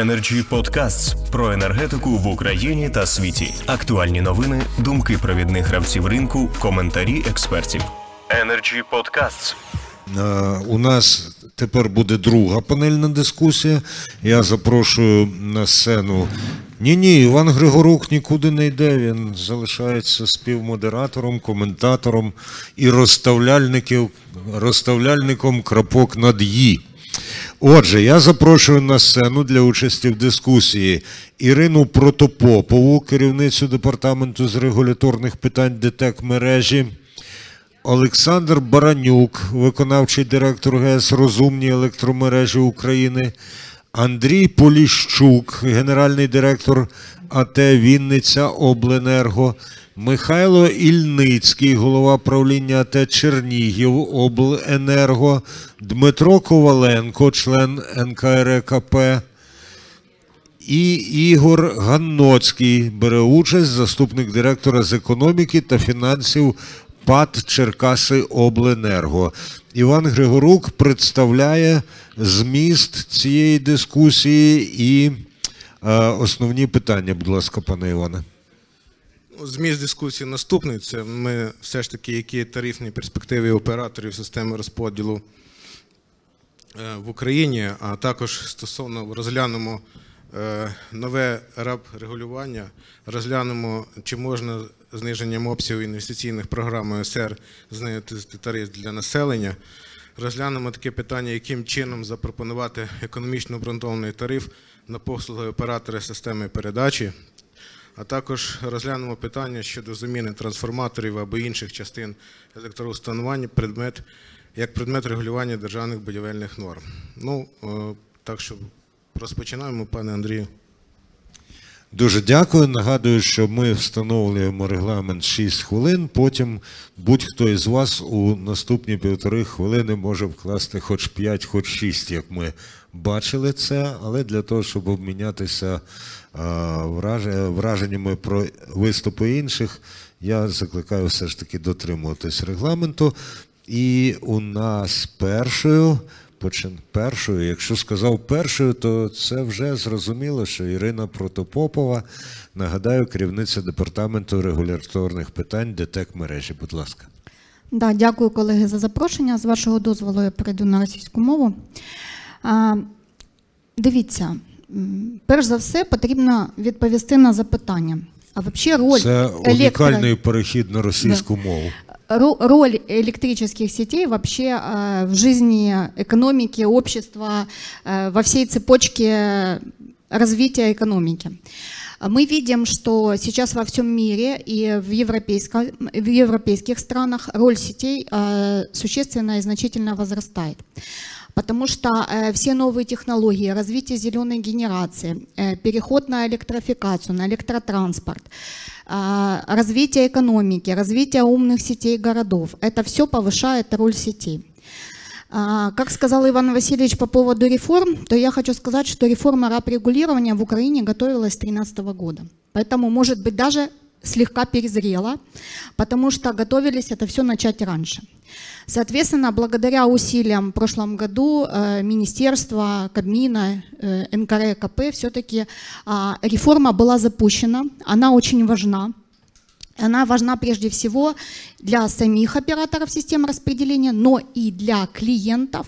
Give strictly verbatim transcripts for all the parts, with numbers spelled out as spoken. Energy Podcasts про енергетику в Україні та світі. Актуальні новини, думки провідних гравців ринку, коментарі експертів. Energy Podcasts. У нас тепер буде друга панельна дискусія. Я запрошую на сцену. Ні-ні, Іван Григорук нікуди не йде, він залишається співмодератором, коментатором і розставляльником крапок над «і». Отже, я запрошую на сцену для участі в дискусії Ірину Протопопову, керівницю департаменту з регуляторних питань ДТЕК-мережі, Олександр Баранюк, виконавчий директор ГЕС «Розумні електромережі України», Андрій Поліщук, генеральний директор АТ Вінниця Обленерго, Михайло Ільницький, голова правління АТ Чернігів Обленерго, Дмитро Коваленко, член ен ка ер ка пе, і Ігор Ганноцький, бере участь заступник директора з економіки та фінансів ПАТ Черкаси Обленерго. Іван Григорук представляє зміст цієї дискусії і е, основні питання. Будь ласка, пане Іване. Зміст дискусії наступний. Це ми все ж таки, які тарифні перспективи операторів системи розподілу в Україні, а також стосовно розглянемо нове РАБ регулювання, розглянемо, чи можна зниженням обсягів інвестиційних програм о ес ер знизити тариф для населення. Розглянемо таке питання, яким чином запропонувати економічно обґрунтований тариф на послуги оператора системи передачі, а також розглянемо питання щодо заміни трансформаторів або інших частин електроустановлення предмет, як предмет регулювання державних будівельних норм. Ну, так що розпочинаємо, пане Андрію. Дуже дякую. Нагадую, що ми встановлюємо регламент шість хвилин, потім будь-хто із вас у наступні півтори хвилини може вкласти хоч п'ять, хоч шість, як ми бачили це, але для того, щоб обмінятися враженнями про виступи інших, я закликаю все ж таки дотримуватись регламенту. І у нас першою... Першою, якщо сказав першою, то це вже зрозуміло, що Ірина Протопопова, нагадаю, керівниця департаменту регуляторних питань ДТЕК-мережі. Будь ласка. Да, дякую, колеги, за запрошення. З вашого дозволу я перейду на російську мову. А, дивіться, перш за все потрібно відповісти на запитання. А взагалі роль це електро... унікальний перехід на російську да. мову. Роль электрических сетей вообще в жизни экономики, общества, во всей цепочке развития экономики. Мы видим, что сейчас во всем мире и в, в европейских странах роль сетей существенно и значительно возрастает. Потому что все новые технологии, развитие зеленой генерации, переход на электрификацию, на электротранспорт, развитие экономики, развитие умных сетей городов, это все повышает роль сетей. Как сказал Иван Васильевич по поводу реформ, то я хочу сказать, что реформа РАБ регулирования в Украине готовилась с две тысячи тринадцатого года. Поэтому, может быть, даже слегка перезрела, потому что готовились это все начать раньше. Соответственно, благодаря усилиям в прошлом году Министерства, Кабмина, эн ка эр ка пэ, все-таки реформа была запущена, она очень важна. Она важна прежде всего для самих операторов систем распределения, но и для клиентов,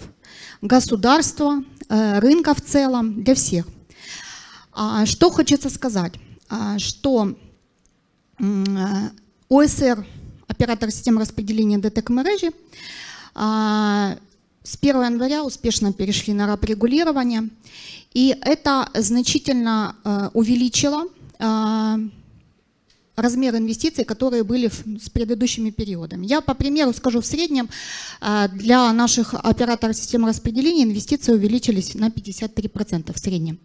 государства, рынка в целом, для всех. Что хочется сказать, что о эс эр, оператор систем распределения ДТЕК-мережи, с первого января успешно перешли на РАБ регулирование, и это значительно увеличило размер инвестиций, которые были с предыдущими периодами. Я по примеру скажу, в среднем для наших операторов систем распределения инвестиции увеличились на пятьдесят три процента в среднем.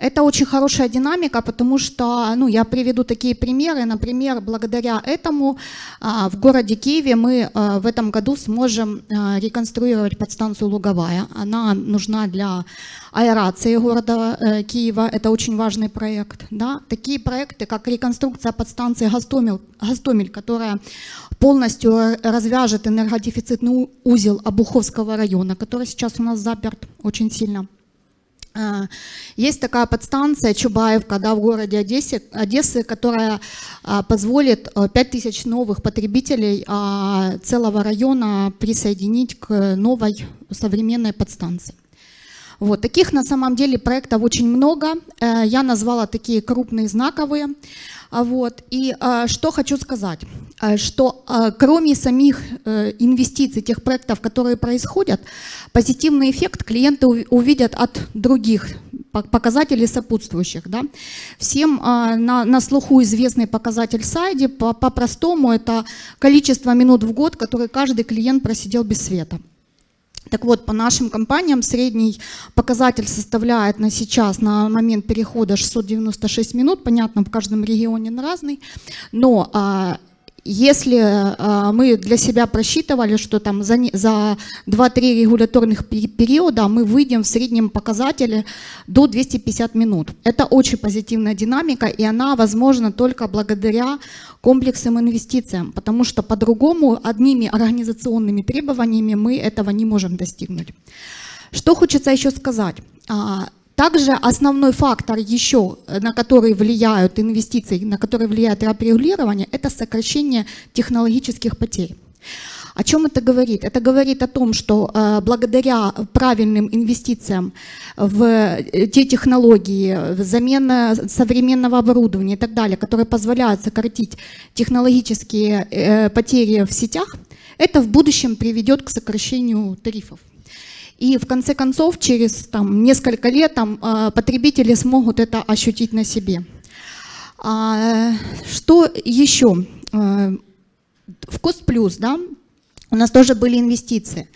Это очень хорошая динамика, потому что, ну, я приведу такие примеры. Например, благодаря этому в городе Киеве мы в этом году сможем реконструировать подстанцию Луговая. Она нужна для аэрации города Киева. Это очень важный проект. Да? Такие проекты, как реконструкция подстанции Гостомель, Гостомель, которая полностью развяжет энергодефицитный узел Обуховского района, который сейчас у нас заперт очень сильно. Есть такая подстанция Чубаевка, да, в городе Одессе, Одессы, которая позволит пять тысяч новых потребителей целого района присоединить к новой современной подстанции. Вот. Таких на самом деле проектов очень много. Я назвала такие крупные, знаковые. Вот. И что хочу сказать, что кроме самих инвестиций, тех проектов, которые происходят, позитивный эффект клиенты увидят от других показателей сопутствующих. Да? Всем на, на слуху известный показатель САИДИ, по-простому это количество минут в год, которые каждый клиент просидел без света. Так вот, по нашим компаниям средний показатель составляет на сейчас, на момент перехода шестьсот девяносто шесть минут. Понятно, в каждом регионе он разный. Но а, если а, мы для себя просчитывали, что там за, за два-три регуляторных периода мы выйдем в среднем показателе до двухсот пятидесяти минут. Это очень позитивная динамика, и она возможна только благодаря комплексным инвестициям, потому что по-другому, одними организационными требованиями мы этого не можем достигнуть. Что хочется еще сказать. Также основной фактор еще, на который влияют инвестиции, на который влияет регулирование, это сокращение технологических потерь. О чем это говорит? Это говорит о том, что э, благодаря правильным инвестициям в те технологии, в замена современного оборудования и так далее, которые позволяют сократить технологические э, потери в сетях, это в будущем приведет к сокращению тарифов. И в конце концов, через там, несколько лет там, э, потребители смогут это ощутить на себе. А, что еще? В Костплюс, да, у нас тоже были инвестиции,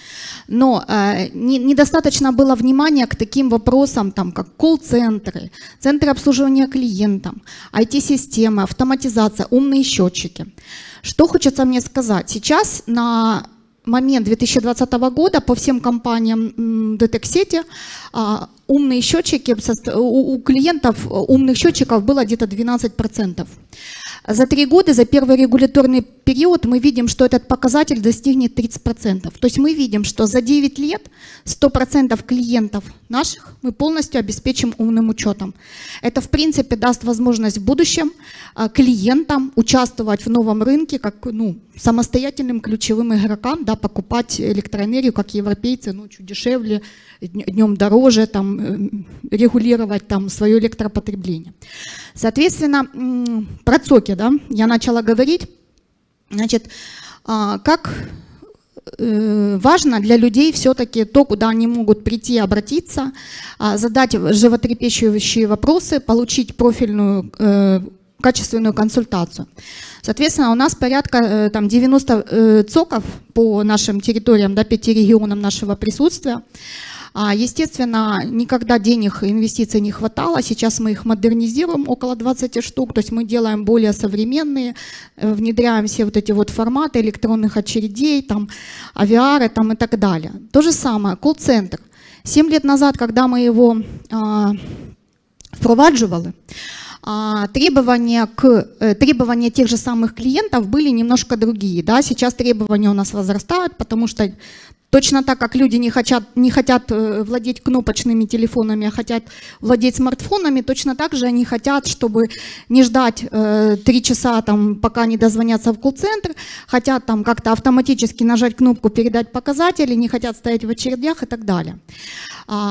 но э, не, недостаточно было внимания к таким вопросам, там, как колл-центры, центры обслуживания клиентов, ай ти-система, автоматизация, умные счетчики. Что хочется мне сказать? Сейчас на момент две тысячи двадцатого года по всем компаниям ДТЕК-сети э, умные счетчики, у, у клиентов умных счетчиков было где-то двенадцать процентов. За три года, за первый регуляторный период мы видим, что этот показатель достигнет тридцати процентов. То есть мы видим, что за девять лет сто процентов клиентов наших мы полностью обеспечим умным учетом. Это, в принципе, даст возможность в будущем клиентам участвовать в новом рынке, как ну, самостоятельным ключевым игрокам, да, покупать электроэнергию, как европейцы, ночью дешевле, днем дороже, там, регулировать там, свое электропотребление. Соответственно, про ЦОКи, да, я начала говорить, значит, как важно для людей все-таки то, куда они могут прийти, обратиться, задать животрепещущие вопросы, получить профильную качественную консультацию. Соответственно, у нас порядка там, девяноста ЦОКов по нашим территориям, да, пяти регионам нашего присутствия. Естественно, никогда денег, инвестиций не хватало. Сейчас мы их модернизируем, около двадцати штук. То есть мы делаем более современные, внедряем все вот эти вот форматы электронных очередей, там, авиары там, и так далее. То же самое, колл-центр. Семь лет назад, когда мы его а, впровадживали, требования, к, требования тех же самых клиентов были немножко другие. Да? Сейчас требования у нас возрастают, потому что точно так, как люди не хотят, не хотят владеть кнопочными телефонами, а хотят владеть смартфонами, точно так же они хотят, чтобы не ждать три часа, там, пока не дозвонятся в колл-центр, хотят там как-то автоматически нажать кнопку «Передать показатели», не хотят стоять в очередях и так далее.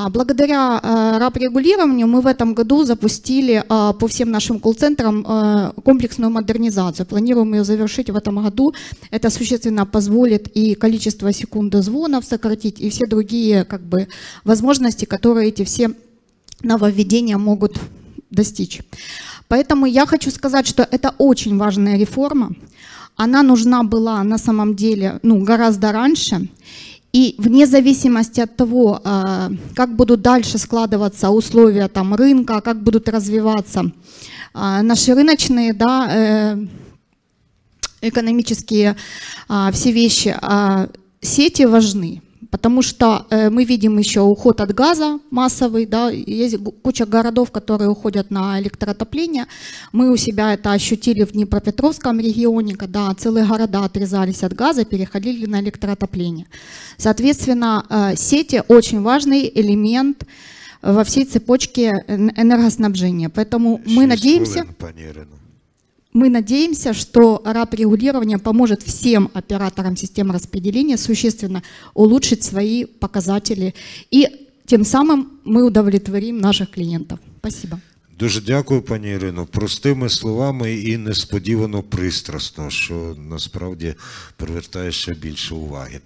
Благодаря РАБ-регулированию мы в этом году запустили по всем нашим колл-центрам комплексную модернизацию. Планируем ее завершить в этом году. Это существенно позволит и количество секунд дозвона сократить, и все другие как бы возможности, которые эти все нововведения могут достичь. Поэтому я хочу сказать, что это очень важная реформа. Она нужна была на самом деле ну, гораздо раньше. И вне зависимости от того, как будут дальше складываться условия там, рынка, как будут развиваться наши рыночные, да, экономические все вещи, сети важны, потому что э, мы видим еще уход от газа массовый, да, есть куча городов, которые уходят на электроотопление. Мы у себя это ощутили в Днепропетровском регионе, когда целые города отрезались от газа, переходили на электроотопление. Соответственно, э, сети очень важный элемент во всей цепочке энергоснабжения. Поэтому мы надеемся, мы надеемся, что РАБ регулирование поможет всем операторам систем распределения существенно улучшить свои показатели. И тем самым мы удовлетворим наших клиентов. Спасибо. Дуже дякую, пані Ірино. Простими словами і несподівано пристрасно, що насправді привертає ще більше уваги.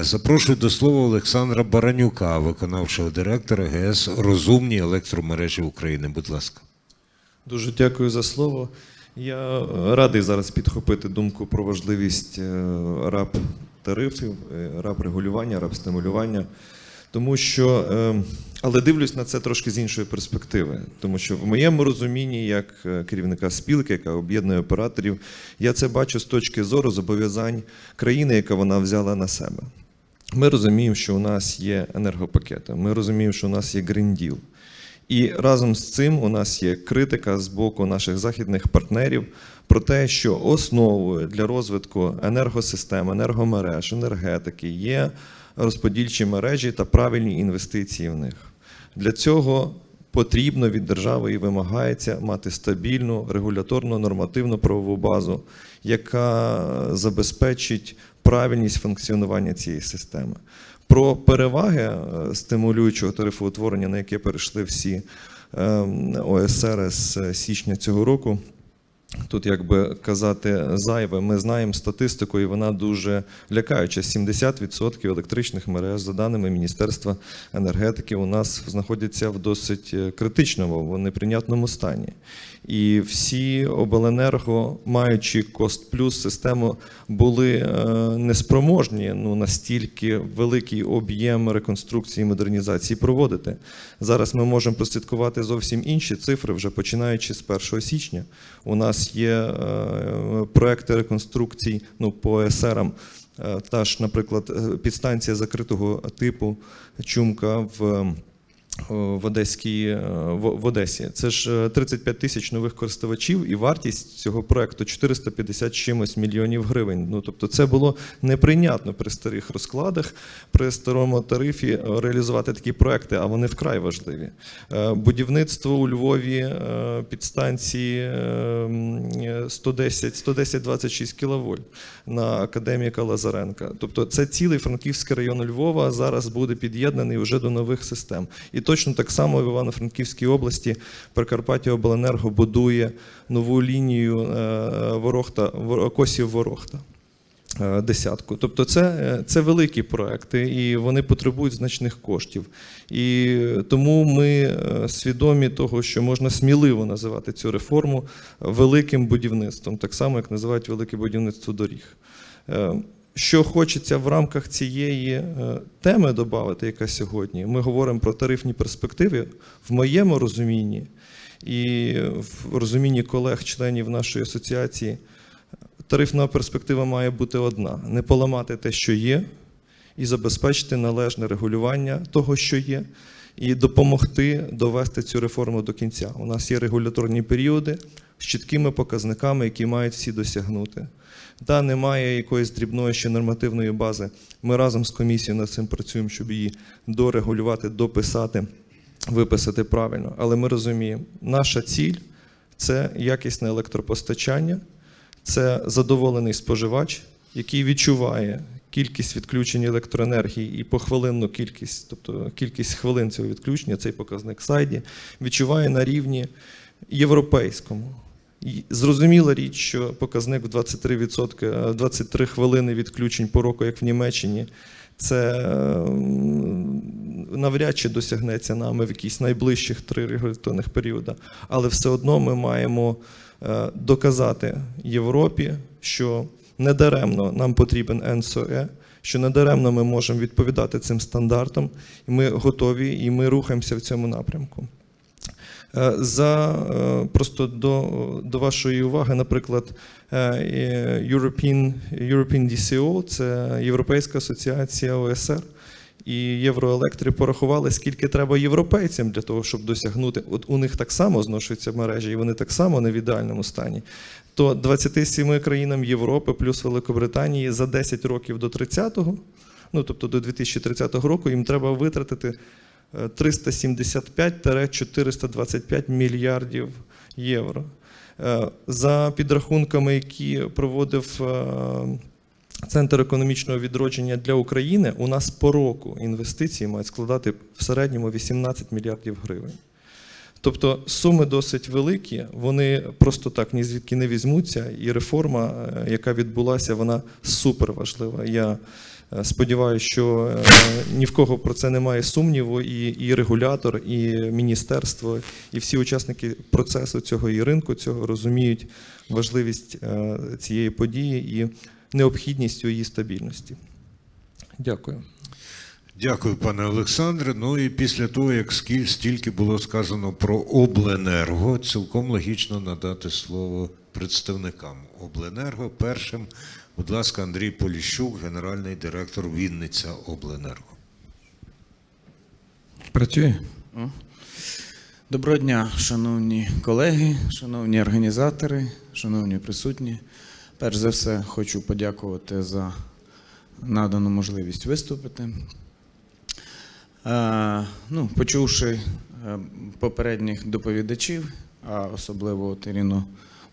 Запрошую до слова Олександра Баранюка, виконавчого директора ГЕС «Розумні електромережі України». Будь ласка. Дуже дякую за слово. Я радий зараз підхопити думку про важливість РАБ тарифів, РАБ регулювання, РАБ стимулювання. Тому що, але дивлюсь на це трошки з іншої перспективи, тому що в моєму розумінні, як керівника спілки, яка об'єднує операторів, я це бачу з точки зору зобов'язань країни, яку вона взяла на себе. Ми розуміємо, що у нас є енергопакети, ми розуміємо, що у нас є грінділ. І разом з цим у нас є критика з боку наших західних партнерів про те, що основою для розвитку енергосистем, енергомереж, енергетики є розподільчі мережі та правильні інвестиції в них. Для цього потрібно від держави і вимагається мати стабільну регуляторну нормативну правову базу, яка забезпечить правильність функціонування цієї системи. Про переваги стимулюючого тарифоутворення, на яке перейшли всі О С Р з січня цього року, тут, як би казати, зайве, ми знаємо статистику, і вона дуже лякаюча. сімдесят відсотків електричних мереж, за даними Міністерства енергетики, у нас знаходяться в досить критичному, в неприйнятному стані. І всі обленерго, маючи кост-плюс систему, були неспроможні ну, настільки великий об'єм реконструкції і модернізації проводити. Зараз ми можемо прослідкувати зовсім інші цифри, вже починаючи з першого січня. У нас є проекти реконструкцій ну, по О С Р-ам. Та ж, наприклад, підстанція закритого типу Чумка в В, Одеській, в Одесі. Це ж тридцять п'ять тисяч нових користувачів і вартість цього проєкту чотириста п'ятдесят чимось мільйонів гривень. Ну, тобто це було неприйнятно при старих розкладах, при старому тарифі реалізувати такі проекти, а вони вкрай важливі. Будівництво у Львові підстанції сто десять - двадцять шість кіловольт на Академіка Лазаренка. Тобто це цілий Франківський район Львова зараз буде під'єднаний вже до нових систем. І точно так само в Івано-Франківській області Прикарпаття Обленерго будує нову лінію Косів-Ворохта Десятку. Тобто це, це великі проекти, і вони потребують значних коштів. І тому ми свідомі того, що можна сміливо називати цю реформу великим будівництвом, так само, як називають велике будівництво доріг. Що хочеться в рамках цієї теми додати, яка сьогодні, ми говоримо про тарифні перспективи, в моєму розумінні і в розумінні колег-членів нашої асоціації, тарифна перспектива має бути одна – не поламати те, що є, і забезпечити належне регулювання того, що є, і допомогти довести цю реформу до кінця. У нас є регуляторні періоди з чіткими показниками, які мають всі досягнути. Та немає якоїсь дрібної ще нормативної бази. Ми разом з комісією над цим працюємо, щоб її дорегулювати, дописати, виписати правильно. Але ми розуміємо, наша ціль – це якісне електропостачання, це задоволений споживач, який відчуває кількість відключень електроенергії і похвилинну кількість, тобто кількість хвилин цього відключення, цей показник САІДІ, відчуває на рівні європейському. Зрозуміла річ, що показник в двадцять три відсотки, двадцять три хвилини відключень по року, як в Німеччині, це навряд чи досягнеться нами в якісь найближчих три регуляторних періоди. Але все одно ми маємо доказати Європі, що недаремно нам потрібен Ен Ті Ес О І, що недаремно ми можемо відповідати цим стандартам, і ми готові, і ми рухаємося в цьому напрямку. За, просто до, до вашої уваги, наприклад, European, European ді сі о, це Європейська асоціація О С Р, і Євроелектри порахували, скільки треба європейцям для того, щоб досягнути, от у них так само зношуються мережі, і вони так само не в ідеальному стані, то двадцяти семи країнам Європи плюс Великобританії за десять років до тридцятого, ну тобто до дві тисячі тридцятого року, їм треба витратити триста сімдесят п'ять - чотириста двадцять п'ять мільярдів євро. За підрахунками, які проводив Центр економічного відродження для України, у нас по року інвестиції мають складати в середньому вісімнадцять мільярдів гривень. Тобто суми досить великі, вони просто так ні звідки не візьмуться, і реформа, яка відбулася, вона суперважлива. Я сподіваюся, що ні в кого про це немає сумніву, і, і регулятор, і міністерство, і всі учасники процесу цього і ринку цього розуміють важливість цієї події і необхідністю її стабільності. Дякую. Дякую, пане Олександре. Ну і після того, як стільки було сказано про Обленерго, цілком логічно надати слово представникам Обленерго. Першим, будь ласка, Андрій Поліщук, генеральний директор Вінниця Обленерго. Працює? Доброго дня, шановні колеги, шановні організатори, шановні присутні. Перш за все, хочу подякувати за надану можливість виступити. Ну, почувши попередніх доповідачів, а особливо Ірину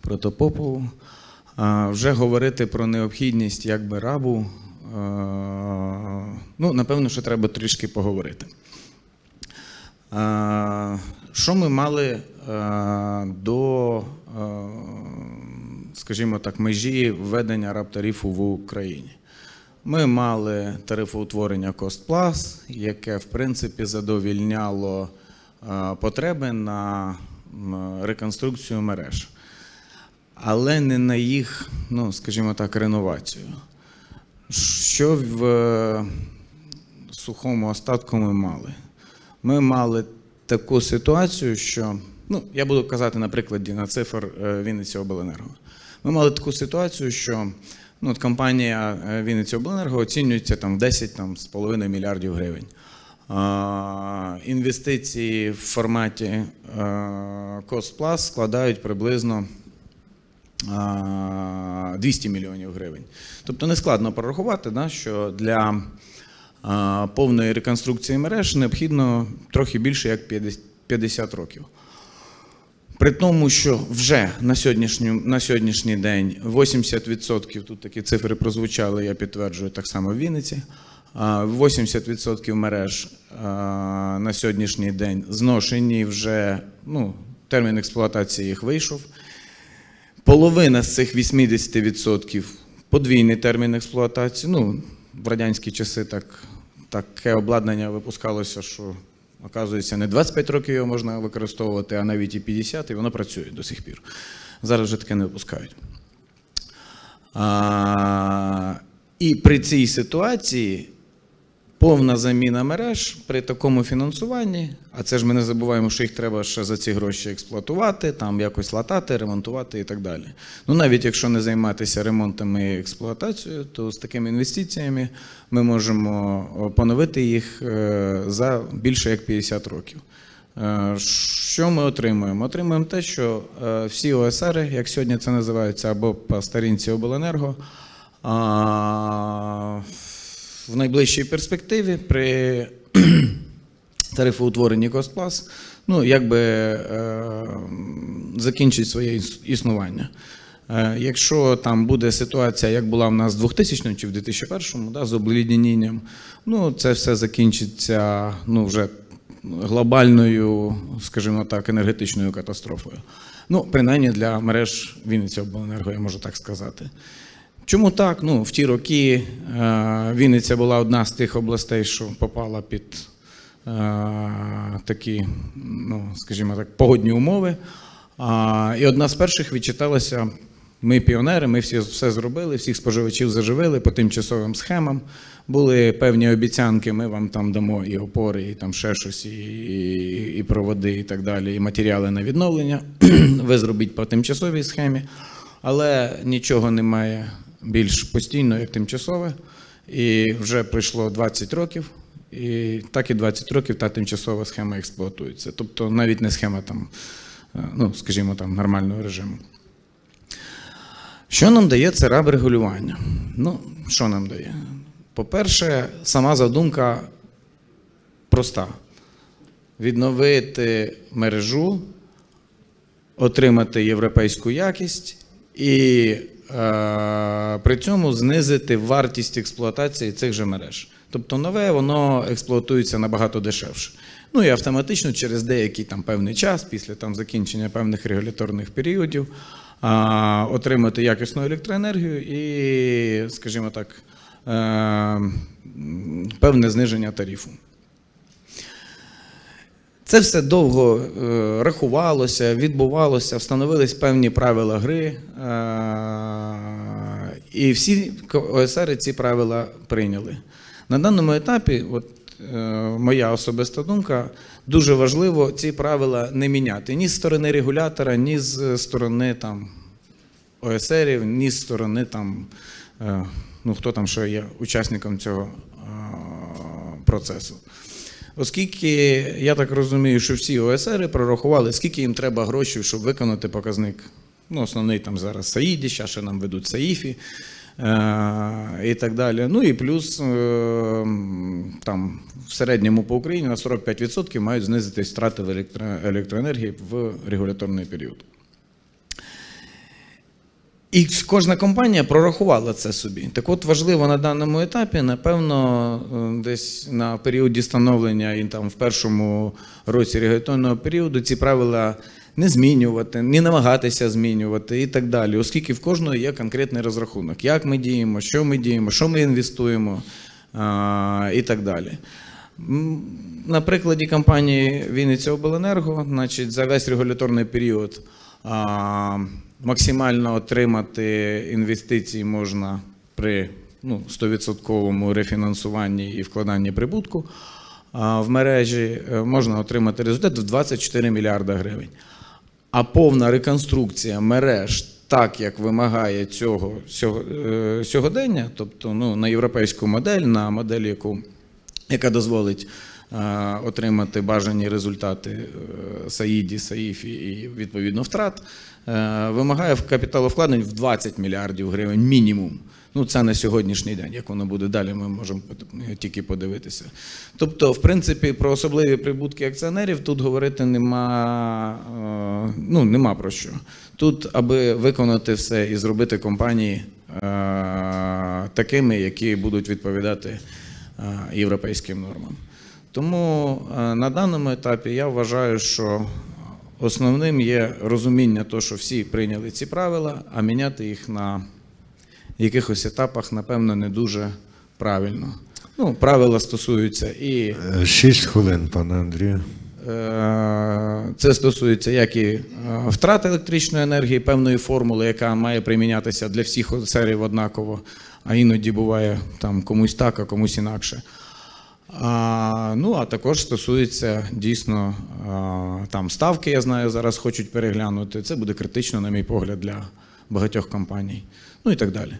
Протопопову, вже говорити про необхідність якби рабу, ну, напевно, що треба трішки поговорити. Що ми мали до, скажімо так, межі введення раб-тарифу в Україні? Ми мали тарифоутворення cost-plus, яке, в принципі, задовільняло потреби на реконструкцію мереж, але не на їх, ну, скажімо так, реновацію. Що в сухому остатку ми мали? Ми мали таку ситуацію, що, ну, я буду казати на прикладі на цифр Вінниці Обленерго. Ми мали таку ситуацію, що ну, от компанія Вінниці Обленерго оцінюється там в десять з половиною мільярдів гривень. А, інвестиції в форматі cost-plus складають приблизно а, двісті мільйонів гривень. Тобто не складно порахувати, да, що для а, повної реконструкції мереж необхідно трохи більше як п'ятдесят років. При тому, що вже на сьогоднішній, на сьогоднішній день вісімдесят відсотків, тут такі цифри прозвучали, я підтверджую, так само в Вінниці, вісімдесят відсотків мереж на сьогоднішній день зношені вже, ну, термін експлуатації їх вийшов. Половина з цих вісімдесят відсотків подвійний термін експлуатації, ну, в радянські часи так, таке обладнання випускалося, що оказується, не двадцять п'ять років його можна використовувати, а навіть і п'ятдесят, і воно працює до сих пір. Зараз вже таке не випускають. А, і при цій ситуації повна заміна мереж при такому фінансуванні, а це ж ми не забуваємо, що їх треба ще за ці гроші експлуатувати, там якось латати, ремонтувати і так далі. Ну навіть якщо не займатися ремонтом і експлуатацією, то з такими інвестиціями ми можемо поновити їх за більше як п'ятдесят років. Що ми отримуємо? Отримуємо те, що всі О С Р, як сьогодні це називається, або по старинці Обленерго, в найближчій перспективі при тарифоутворенні cost-plus, ну, якби е, закінчить своє існування. Е, якщо там буде ситуація, як була в нас в двохтисячному чи в дві тисячі першому, да, з обледенінням, ну, це все закінчиться, ну, вже глобальною, скажімо так, енергетичною катастрофою. Ну, принаймні для мереж Вінниці Обленерго, я можу так сказати. Чому так? Ну, в ті роки Вінниця була одна з тих областей, що попала під такі, ну, скажімо так, погодні умови. І одна з перших відчиталася, ми піонери, ми всі, все зробили, всіх споживачів заживили по тимчасовим схемам. Були певні обіцянки, ми вам там дамо і опори, і там ще щось, і, і, і проводи, і так далі, і матеріали на відновлення. Ви зробіть по тимчасовій схемі. Але нічого немає більш постійно, як тимчасове, і вже пройшло двадцять років, і так і двадцять років та тимчасова схема експлуатується. Тобто навіть не схема там, ну, скажімо, там, нормального режиму. Що нам дає це раб регулювання? Ну, що нам дає? По-перше, сама задумка проста. відновити мережу, отримати європейську якість і е, при цьому знизити вартість експлуатації цих же мереж. Тобто нове, воно експлуатується набагато дешевше. Ну і автоматично через деякий там певний час, після там закінчення певних регуляторних періодів, а, отримати якісну електроенергію і, скажімо так, а, певне зниження тарифу. Це все довго а, рахувалося, відбувалося, встановились певні правила гри, а, і всі ОСРи ці правила прийняли. На даному етапі, от, е, моя особиста думка, дуже важливо ці правила не міняти ні з сторони регулятора, ні з сторони там, ОСРів, ні з сторони, там, е, ну, хто там що є учасником цього е, процесу. Оскільки, я так розумію, що всі ОСРи прорахували, скільки їм треба грошей, щоб виконати показник. Ну, основний там зараз САІДІ, ще, ще нам ведуть САІФІ. І так далі. Ну і плюс там в середньому по Україні на сорок п'ять відсотків мають знизитись втрати в електро... електроенергії в регуляторний період. І кожна компанія прорахувала це собі. Так от важливо на даному етапі, напевно, десь на періоді становлення і там в першому році регуляторного періоду ці правила не змінювати, не намагатися змінювати і так далі, оскільки в кожного є конкретний розрахунок, як ми діємо, що ми діємо, що ми інвестуємо і так далі. На прикладі компанії Вінниця Обленерго, значить, за весь регуляторний період максимально отримати інвестиції можна при ну, сто відсотків рефінансуванні і вкладанні прибутку в мережі, можна отримати результат в двадцять чотири мільярда гривень. А повна реконструкція мереж, так як вимагає цього сьогодення, тобто ну, на європейську модель, на модель, яку, яка дозволить е, отримати бажані результати САІДі, САІФІ і відповідно втрат, е, вимагає капіталовкладень в двадцять мільярдів гривень мінімум. Ну, це на сьогоднішній день, як воно буде далі, ми можемо тільки подивитися. Тобто, в принципі, про особливі прибутки акціонерів тут говорити нема, ну, нема про що. Тут, аби виконати все і зробити компанії е, такими, які будуть відповідати е, європейським нормам. Тому е, на даному етапі я вважаю, що основним є розуміння того, що всі прийняли ці правила, а міняти їх на якихось етапах, напевно, не дуже правильно. Ну, правила стосуються і... Шість хвилин, пане Андрію. Це стосується як і втрат електричної енергії, певної формули, яка має примінятися для всіх ОСРів однаково, а іноді буває там комусь так, а комусь інакше. А, ну, а також стосується, дійсно, а, там ставки, я знаю, зараз хочуть переглянути. Це буде критично, на мій погляд, для багатьох компаній. Ну і так далі.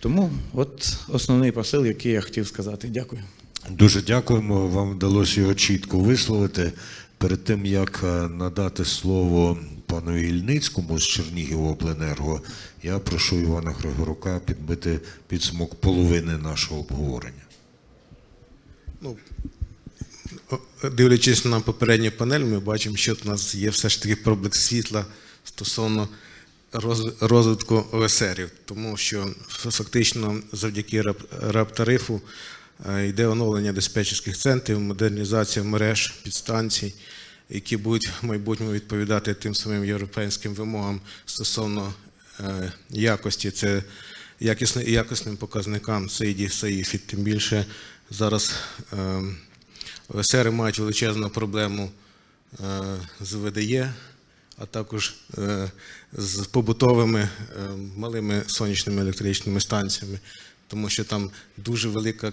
Тому от основний посил, який я хотів сказати. Дякую. Дуже дякуємо. Вам вдалося його чітко висловити. Перед тим, як надати слово пану Ільницькому з Чернігівобленерго, я прошу Івана Григорука підбити підсумок половини нашого обговорення. Ну, дивлячись на попередню панель, ми бачимо, що у нас є все ж таки проблиск світла стосовно розвитку ОСРів, тому що фактично завдяки РАБ-тарифу йде оновлення диспетчерських центрів, модернізація мереж, підстанцій, які будуть в майбутньому відповідати тим самим європейським вимогам стосовно якості, це якісно, якісним показникам САІДі, САІФІ. Тим більше зараз ОСРи мають величезну проблему з ВДЕ, а також з побутовими малими сонячними електричними станціями, тому що там дуже, велика,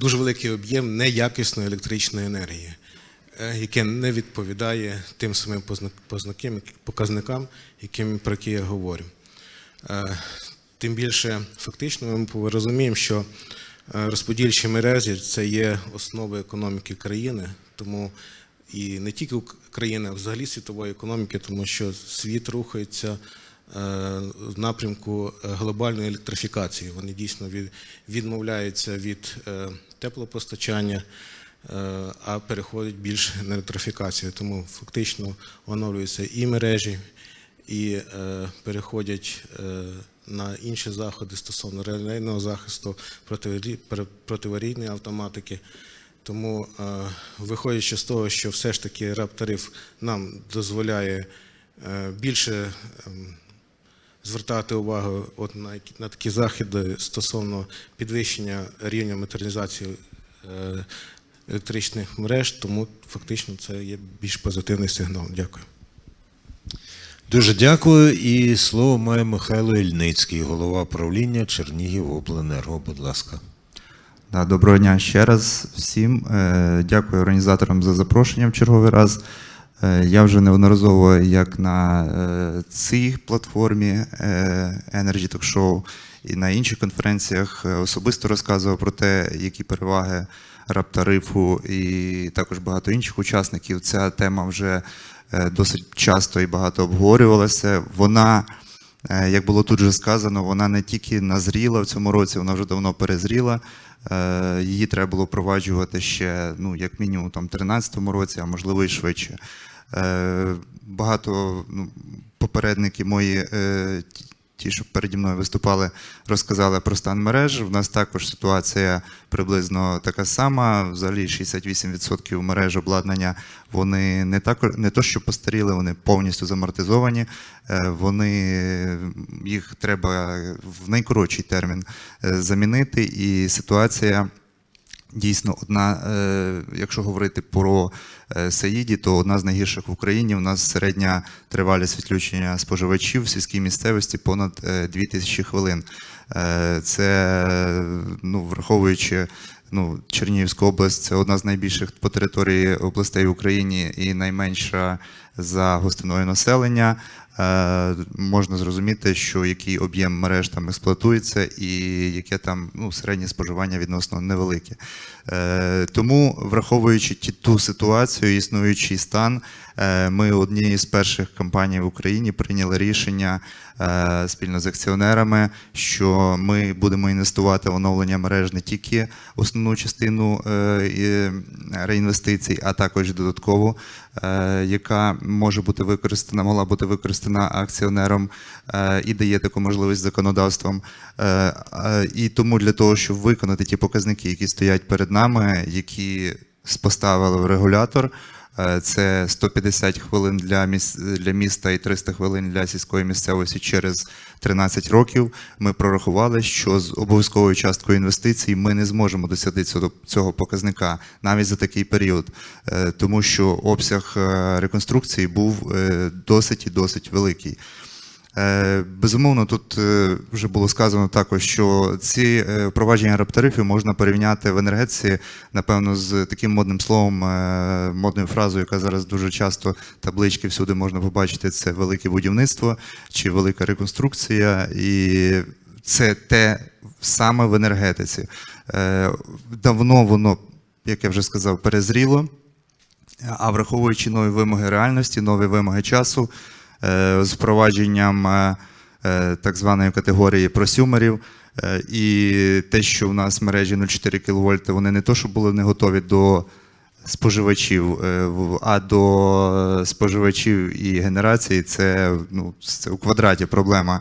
дуже великий об'єм неякісної електричної енергії, яке не відповідає тим самим показникам, яким, про які я говорю. Тим більше, фактично, ми розуміємо, що розподільчі мережі – це є основа економіки країни, тому і не тільки України, а взагалі світової економіки, тому що світ рухається в напрямку глобальної електрифікації. Вони дійсно відмовляються від теплопостачання, а переходить більше на електрифікацію. Тому фактично оновлюються і мережі, і переходять на інші заходи стосовно релейного захисту, протиаварійної автоматики. Тому, виходячи з того, що все ж таки РАБ-тариф нам дозволяє більше звертати увагу от на, на такі заходи стосовно підвищення рівня модернізації електричних мереж, тому фактично це є більш позитивний сигнал. Дякую. Дуже дякую. І слово має Михайло Ільницький, голова правління Чернігів Обленерго. Будь ласка. Доброго дня ще раз всім. Дякую організаторам за запрошення в черговий раз. Я вже неодноразово як на цій платформі Energy Talk Show і на інших конференціях особисто розказував про те, які переваги РАБ-тарифу, і також багато інших учасників. Ця тема вже досить часто і багато обговорювалася. Вона, як було тут вже сказано, вона не тільки назріла в цьому році, вона вже давно перезріла. Її треба було впроваджувати ще, ну, як мінімум, там, тринадцятому році, а можливо і швидше. Багато, ну, попередники мої, ті, що переді мною виступали, розказали про стан мереж. У нас також ситуація приблизно така сама. Взагалі шістдесят вісім відсотків мереж обладнання, вони не, так, не то, що постаріли, вони повністю замортизовані. Вони, їх треба в найкоротший термін замінити. І ситуація дійсно одна, якщо говорити про САІДІ, то одна з найгірших в Україні. У нас середня тривалість відключення споживачів в сільській місцевості понад дві тисячі хвилин. Це, ну, враховуючи, ну, Чернігівську область, це одна з найбільших по території областей в Україні і найменша за густиною населення. Можна зрозуміти, що який об'єм мереж там експлуатується і яке там, ну, середнє споживання відносно невелике. Тому, враховуючи ту ситуацію, існуючий стан, ми однією з перших компаній в Україні прийняли рішення спільно з акціонерами, що ми будемо інвестувати в оновлення мереж не тільки основну частину реінвестицій, а також додаткову, яка може бути використана, могла бути використана акціонером і дає таку можливість законодавством. І тому для того, щоб виконати ті показники, які стоять перед нами, які поставили в регулятор, це сто п'ятдесят хвилин для міста і триста хвилин для сільської місцевості через тринадцять років. Ми прорахували, що з обов'язковою часткою інвестицій ми не зможемо досягти цього показника навіть за такий період, тому що обсяг реконструкції був досить і досить великий. Безумовно, тут вже було сказано також, що ці впровадження РАБ-тарифів можна порівняти в енергетиці, напевно, з таким модним словом, модною фразою, яка зараз дуже часто, таблички всюди можна побачити, це велике будівництво чи велика реконструкція, і це те саме в енергетиці. Давно воно, як я вже сказав, перезріло, а враховуючи нові вимоги реальності, нові вимоги часу, з впровадженням так званої категорії просюмерів і те, що в нас мережі нуль цілих чотири кіловольта, вони не то, що були не готові до споживачів, а до споживачів і генерації, це, ну, це у квадраті проблема.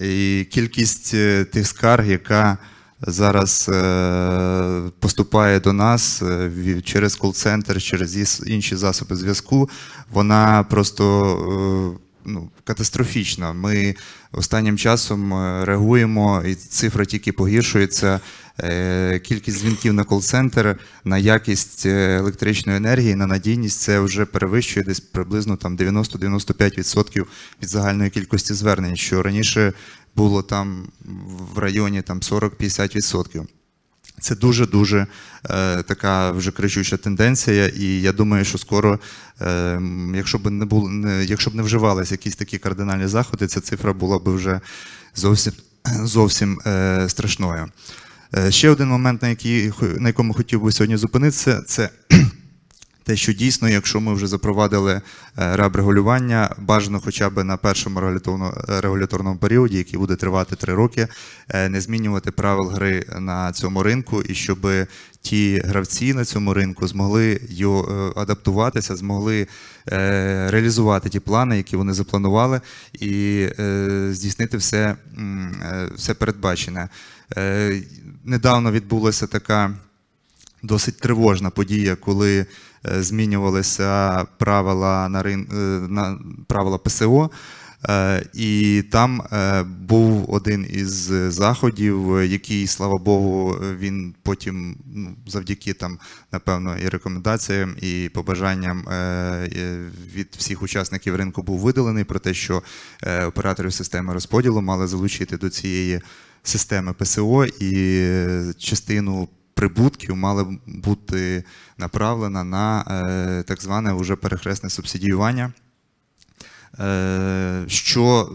І кількість тих скарг, яка зараз поступає до нас через кол-центр, через інші засоби зв'язку, вона просто, ну, катастрофічна. Ми останнім часом реагуємо, і цифра тільки погіршується. Кількість дзвінків на кол-центр, на якість електричної енергії, на надійність, це вже перевищує десь приблизно там дев'яносто-дев'яносто п'ять відсотків від загальної кількості звернень, що раніше було там в районі там сорок-п'ятдесят відсотків. Це дуже-дуже е, така вже кричуща тенденція, і я думаю, що скоро, е, якщо б не було, не, якщо б не вживалися якісь такі кардинальні заходи, ця цифра була б вже зовсім, зовсім е, страшною. Е, ще один момент, на, який, на якому хотів би сьогодні зупинитися, це те, що дійсно, якщо ми вже запровадили РАБ регулювання, бажано хоча б на першому регуляторному періоді, який буде тривати три роки, не змінювати правил гри на цьому ринку, і щоб ті гравці на цьому ринку змогли адаптуватися, змогли реалізувати ті плани, які вони запланували, і здійснити все, все передбачене. Недавно відбулася така досить тривожна подія, коли змінювалися правила, на рин... на... правила П С О, і там був один із заходів, який, слава Богу, він потім, ну, завдяки там, напевно, і рекомендаціям, і побажанням від всіх учасників ринку був видалений, про те, що операторів системи розподілу мали залучити до цієї системи П С О, і частину прибутків мала бути направлена на е, так зване уже перехресне субсидіювання, е, що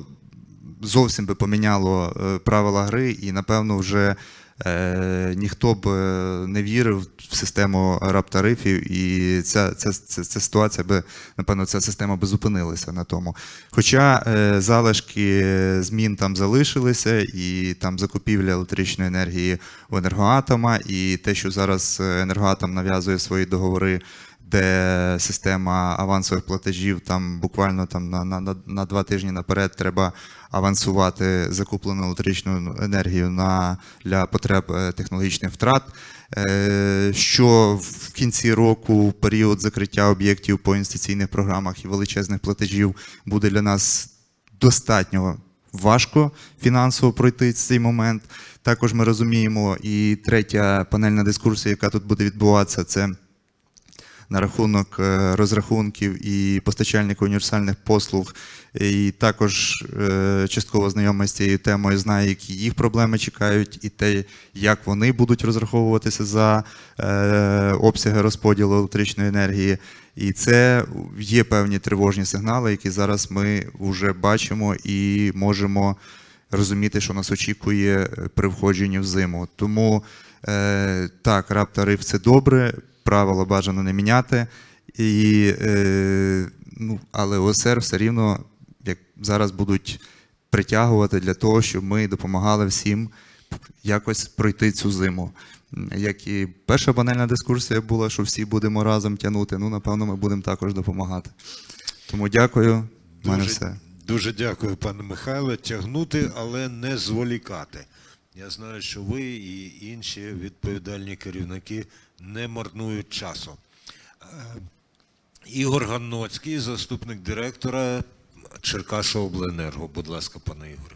зовсім би поміняло правила гри, і, напевно, вже е, ніхто б не вірив в систему РАБ-тарифів, і ця, ця, ця, ця ситуація би, напевно, ця система би зупинилася на тому. Хоча е, залишки змін там залишилися, і там закупівля електричної енергії в Енергоатома, і те, що зараз Енергоатом нав'язує свої договори, де система авансових платежів, там буквально там на, на, на два тижні наперед треба авансувати закуплену електричну енергію на, для потреб технологічних втрат, е, що в кінці року, в період закриття об'єктів по інвестиційних програмах і величезних платежів, буде для нас достатньо важко фінансово пройти цей момент. Також ми розуміємо, і третя панельна дискусія, яка тут буде відбуватися, це на рахунок розрахунків і постачальника універсальних послуг, і також частково знайомий з цією темою, знає, які їх проблеми чекають, і те, як вони будуть розраховуватися за обсяги розподілу електричної енергії. І це є певні тривожні сигнали, які зараз ми вже бачимо і можемо розуміти, що нас очікує при входженні в зиму. Тому так, РАБ-тариф – це добре, правила бажано не міняти, і, е, ну, але О С Р все рівно, як зараз, будуть притягувати для того, щоб ми допомагали всім якось пройти цю зиму. Як і перша панельна дискусія була, що всі будемо разом тягнути, ну, напевно, ми будемо також допомагати. Тому дякую, в мене все. Дуже дякую, пане Михайло. Тягнути, але не зволікати. Я знаю, що ви і інші відповідальні керівники не марнують часу. Ігор Ганноцький, заступник директора Черкаси Обленерго. Будь ласка, пане Ігоре.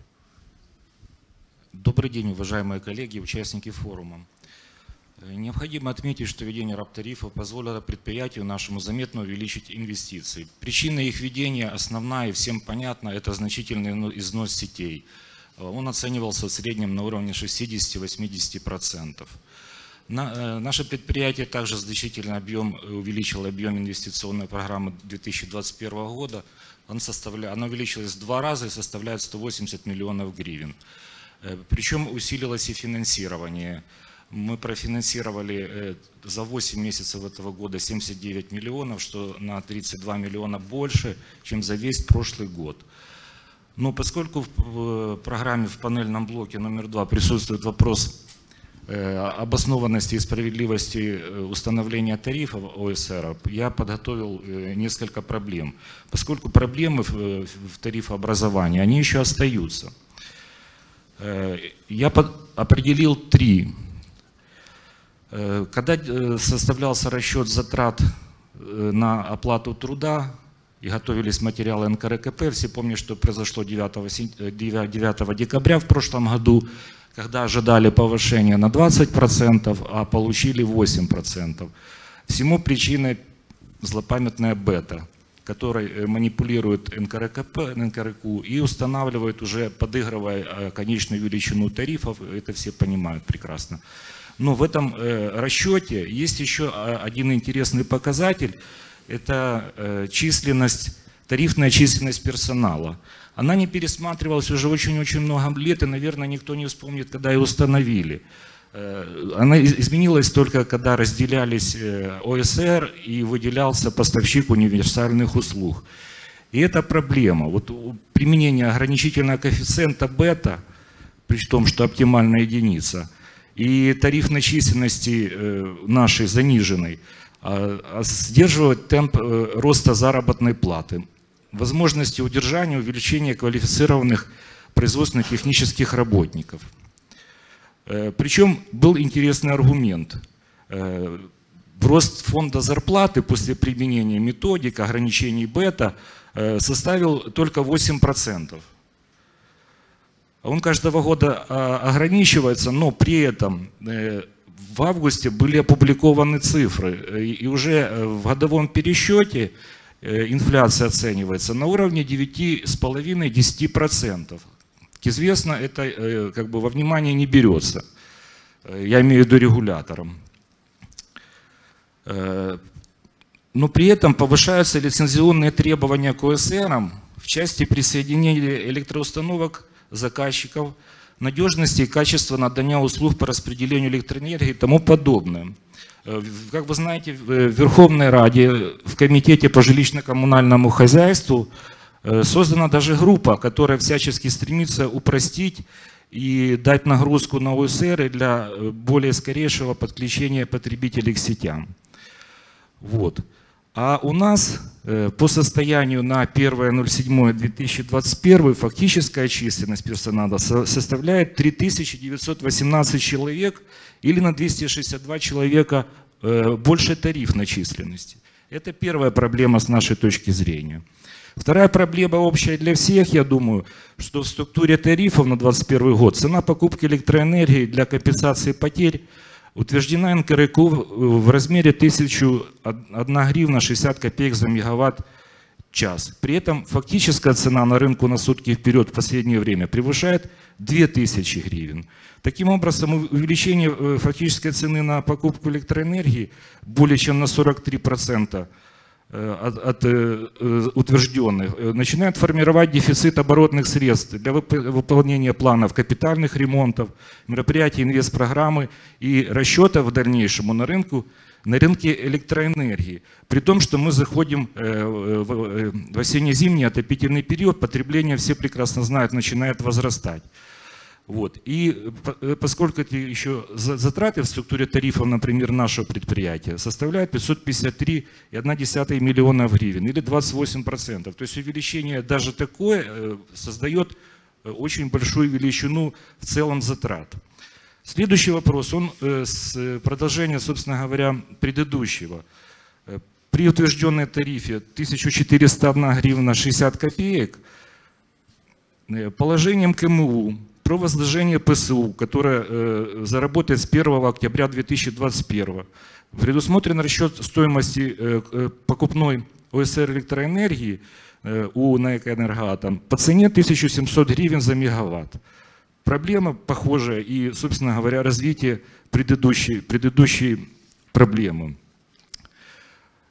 Добрый день, уважаемые коллеги, участники форума. Необходимо отметить, что введение РАБ-тарифов позволило предприятию нашему заметно увеличить инвестиции. Причина их введения основная и всем понятна – это значительный износ сетей. Он оценивался в среднем на уровне шестьдесят-восемьдесят процентов. На, э, наше предприятие также значительный объем, увеличило объем инвестиционной программы две тысячи двадцать первого года. Он составля, она увеличилась в два раза и составляет сто восемьдесят миллионов гривен. Э, причем усилилось и финансирование. Мы профинансировали э, за восемь месяцев этого года семьдесят девять миллионов, что на тридцать два миллиона больше, чем за весь прошлый год. Но поскольку в программе в панельном блоке номер два присутствует вопрос обоснованности и справедливости установления тарифов О С Р, я подготовил несколько проблем. Поскольку проблемы в тарифообразовании, они еще остаются. Я определил три. Когда составлялся расчет затрат на оплату труда, и готовились материалы Н К Р К П. Все помнят, что произошло девятого декабря в прошлом году, когда ожидали повышения на двадцать процентов, а получили восемь процентов. Всему причиной злопамятная бета, которой манипулирует Н К Р К П, Н К Р К и устанавливает, уже подыгрывая конечную величину тарифов, это все понимают прекрасно. Но в этом расчете есть еще один интересный показатель. Это численность, тарифная численность персонала. Она не пересматривалась уже очень-очень много лет, и, наверное, никто не вспомнит, когда ее установили. Она изменилась только когда разделялись О С Р и выделялся поставщик универсальных услуг. И это проблема. Вот применение ограничительного коэффициента бета, при том, что оптимальная единица, и тарифной численности нашей заниженной, сдерживает темп роста заработной платы. Возможности удержания, увеличения квалифицированных производственно-технических работников. Причем был интересный аргумент. Рост фонда зарплаты после применения методик, ограничений бета составил только восемь процентов. Он каждого года ограничивается, но при этом в августе были опубликованы цифры. И уже в годовом пересчете инфляция оценивается на уровне девять с половиной — десять процентов. Как известно, это как бы во внимание не берется. Я имею в виду регулятором. Но при этом повышаются лицензионные требования к О С Р в части присоединения электроустановок заказчиков, надежности и качества надания услуг по распределению электроэнергии и тому подобное. Как вы знаете, в Верховной Раде, в Комитете по жилищно-коммунальному хозяйству создана даже группа, которая всячески стремится упростить и дать нагрузку на О С Р для более скорейшего подключения потребителей к сетям. Вот. А у нас по состоянию на первое ноль седьмое две тысячи двадцать первого фактическая численность персонала составляет три тысячи девятьсот восемнадцать человек или на двести шестьдесят два человека больше тарифной численности. Это первая проблема с нашей точки зрения. Вторая проблема общая для всех, я думаю, что в структуре тарифов на две тысячи двадцать первый год цена покупки электроэнергии для компенсации потерь утверждена Н К Р К в размере тысяча одна гривна шестьдесят копеек за мегаватт-час. При этом фактическая цена на рынке на сутки вперед в последнее время превышает две тысячи гривен. Таким образом, увеличение фактической цены на покупку электроэнергии более чем на сорок три процента От, от утвержденных, начинает формировать дефицит оборотных средств для выполнения планов капитальных ремонтов, мероприятий инвестпрограммы и расчетов в дальнейшем на, рынку, на рынке электроэнергии. При том, что мы заходим в осенне-зимний отопительный период, потребление, все прекрасно знают, начинает возрастать. Вот. И поскольку еще затраты в структуре тарифов, например, нашего предприятия составляют пятьсот пятьдесят три и одна десятая миллиона гривен или двадцать восемь процентов. То есть увеличение даже такое создает очень большую величину в целом затрат. Следующий вопрос, он продолжение, собственно говоря, предыдущего. При утвержденной тарифе тысяча четыреста одна гривна шестьдесят копеек положением К М У про возложение П С У, которое э, заработает с первого октября две тысячи двадцать первого, предусмотрен расчет стоимости э, покупной О С Р электроэнергии э, у НЕК Энергоатом по цене тысяча семьсот гривен за мегаватт. Проблема похожая и, собственно говоря, развитие предыдущей, предыдущей проблемы.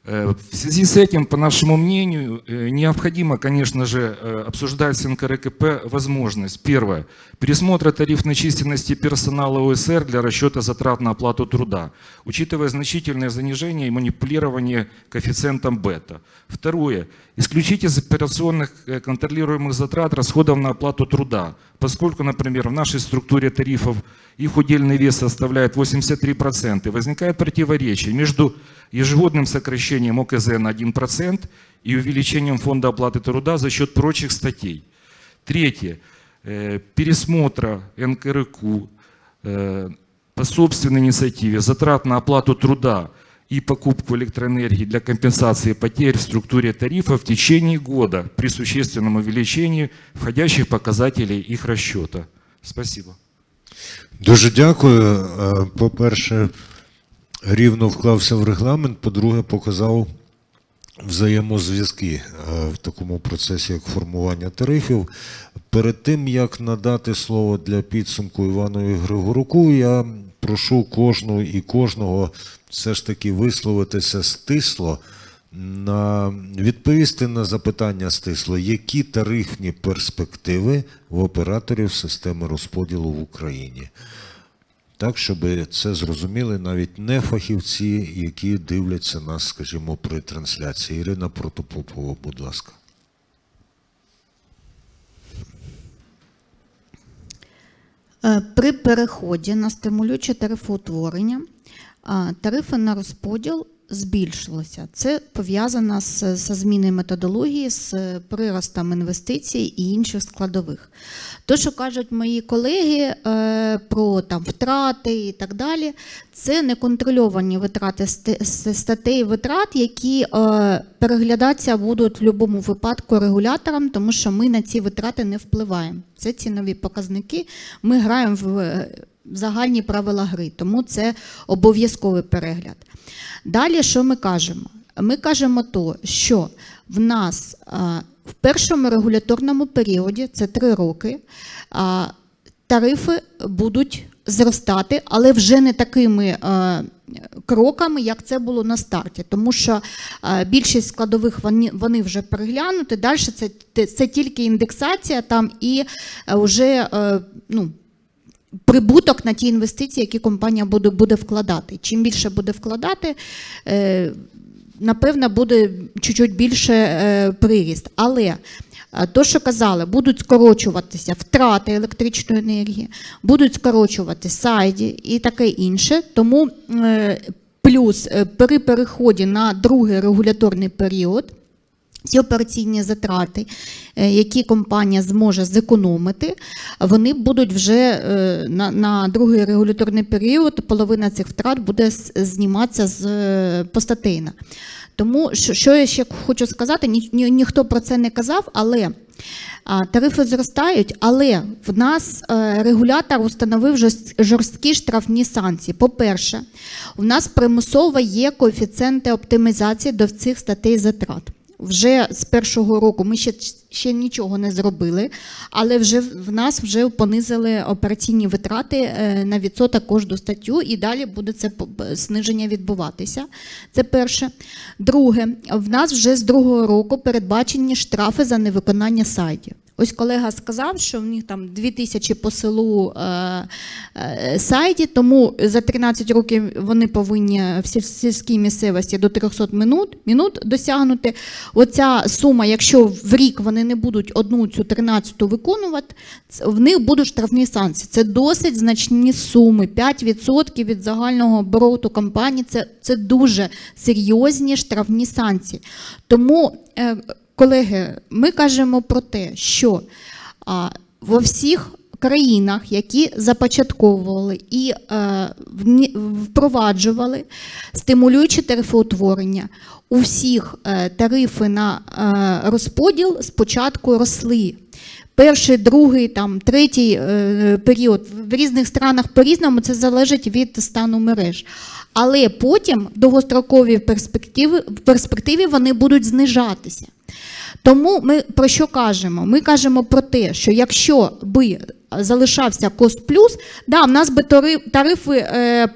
Э, в связи с этим, по нашему мнению, э, необходимо, конечно же, э, обсуждать с Н К Р К П возможность. Первое. Пересмотра тарифной численности персонала О С Р для расчета затрат на оплату труда, учитывая значительное занижение и манипулирование коэффициентом бета. Второе. Исключить из операционных э, контролируемых затрат расходов на оплату труда, поскольку, например, в нашей структуре тарифов их удельный вес составляет восемьдесят три процента. Возникает противоречие между ежегодным сокращением О К З на один процент и увеличением фонда оплаты труда за счет прочих статей. Третье. Пересмотра Н К Р К по собственной инициативе затрат на оплату труда и покупку электроэнергии для компенсации потерь в структуре тарифов в течение года при существенном увеличении входящих показателей их расчета. Спасибо. Дуже дякую. По-перше, рівно вклався в регламент, по-друге, показав взаємозв'язки в такому процесі, як формування тарифів. Перед тим, як надати слово для підсумку Іванові Григоруку, я прошу кожну і кожного все ж таки висловитися стисло, на, відповісти на запитання стисло, які тарифні перспективи в операторів системи розподілу в Україні. так, щоб це зрозуміли навіть не фахівці, які дивляться нас, скажімо, при трансляції. Ірина Протопопова, будь ласка. При переході на стимулююче тарифоутворення тарифи на розподіл збільшилися. Це пов'язано з зміною методології, з приростом інвестицій і інших складових. То, що кажуть мої колеги про там, втрати і так далі, це неконтрольовані витрати, статей витрат, які переглядатися будуть в будь-якому випадку регулятором, тому що ми на ці витрати не впливаємо. Це цінові показники, ми граємо в загальні правила гри, тому це обов'язковий перегляд. Далі, що ми кажемо? Ми кажемо то, що в нас в першому регуляторному періоді, це три роки, тарифи будуть зростати, але вже не такими кроками, як це було на старті, тому що більшість складових вони вже переглянуті, далі це, це тільки індексація там і вже, ну, прибуток на ті інвестиції, які компанія буде, буде вкладати. Чим більше буде вкладати, напевно, буде чуть-чуть більше приріст. Але то, що казали, будуть скорочуватися втрати електричної енергії, будуть скорочувати сайді і таке інше. Тому плюс при переході на другий регуляторний період ці операційні затрати, які компанія зможе зекономити, вони будуть вже на, на другий регуляторний період, половина цих втрат буде зніматися з постатейна. Тому, що, що я ще хочу сказати, ні, ні, ніхто про це не казав, але а, тарифи зростають, але в нас е, регулятор установив жорст, жорсткі штрафні санкції. По-перше, у нас примусово є коефіцієнти оптимізації до цих статей затрат. Вже з першого року ми ще, ще нічого не зробили, але вже в нас вже понизили операційні витрати на відсоток кожну статтю, і далі буде це зниження відбуватися. Це перше. Друге, в нас вже з другого року передбачені штрафи за невиконання сайтів. Ось колега сказав, що в них там дві тисячі по селу е, е, сайді, тому за тринадцять років вони повинні в сільській місцевості до трьохсот минут, минут досягнути. Оця сума, якщо в рік вони не будуть одну цю тринадцяту виконувати, в них будуть штрафні санкції. Це досить значні суми, п'ять відсотків від загального обороту компанії, це, це дуже серйозні штрафні санкції. Тому... Е, Колеги, ми кажемо про те, що а, во всіх країнах, які започатковували і а, впроваджували стимулюючі тарифоутворення, у всіх а, тарифи на а, розподіл спочатку росли. Перший, другий, там, третій е, період. В різних странах по-різному це залежить від стану мереж. Але потім в довгостроковій перспективі, в перспективі вони будуть знижатися. Тому ми про що кажемо? Ми кажемо про те, що якщо би залишався кост плюс, да, в нас би тарифи